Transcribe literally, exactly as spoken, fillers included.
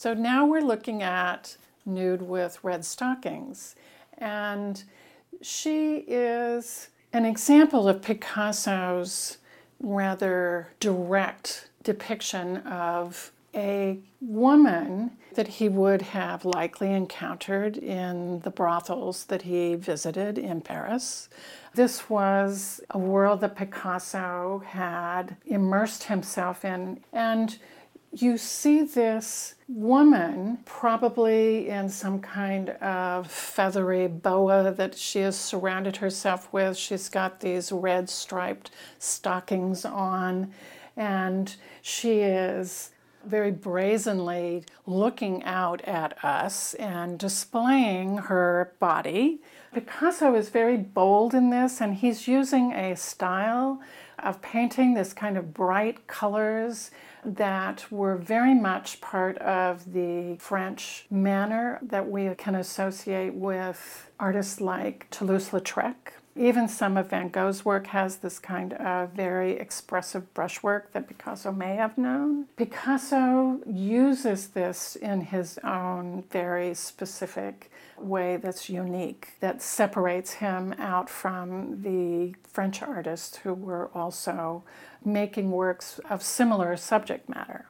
So now we're looking at Nude with Red Stockings, and she is an example of Picasso's rather direct depiction of a woman that he would have likely encountered in the brothels that he visited in Paris. This was a world that Picasso had immersed himself in, and you see this woman probably in some kind of feathery boa that she has surrounded herself with. She's got these red striped stockings on, and she is very brazenly looking out at us and displaying her body. Picasso is very bold in this, and he's using a style of painting, this kind of bright colors that were very much part of the French manner that we can associate with artists like Toulouse-Lautrec. Even some of Van Gogh's work has this kind of very expressive brushwork that Picasso may have known. Picasso uses this in his own very specific way that's unique, that separates him out from the French artists who were also making works of similar subject matter.